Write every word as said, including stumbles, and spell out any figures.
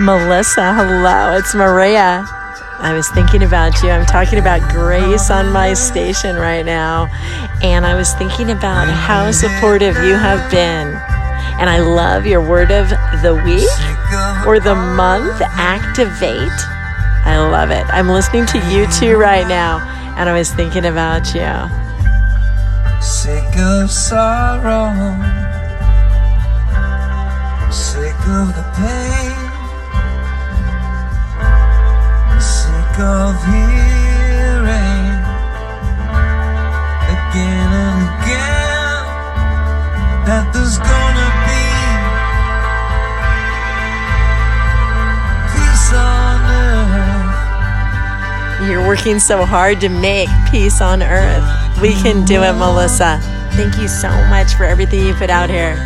Melissa, hello, it's Maria. I was thinking about you. I'm talking about Grace on my station right now. And I was thinking about how supportive you have been. And I love your word of the week or the month, activate. I love it. I'm listening to you too right now. And I was thinking about you. Sick of sorrow. Sick of the pain. Of hearing again and again that there's gonna be peace on earth. You're working so hard to make peace on earth. We can do it, Melissa. Thank you so much for everything you put out here.